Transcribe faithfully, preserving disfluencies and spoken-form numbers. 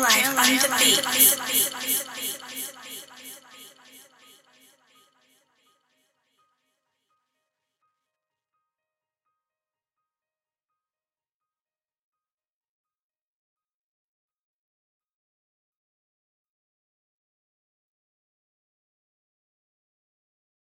life on the beat.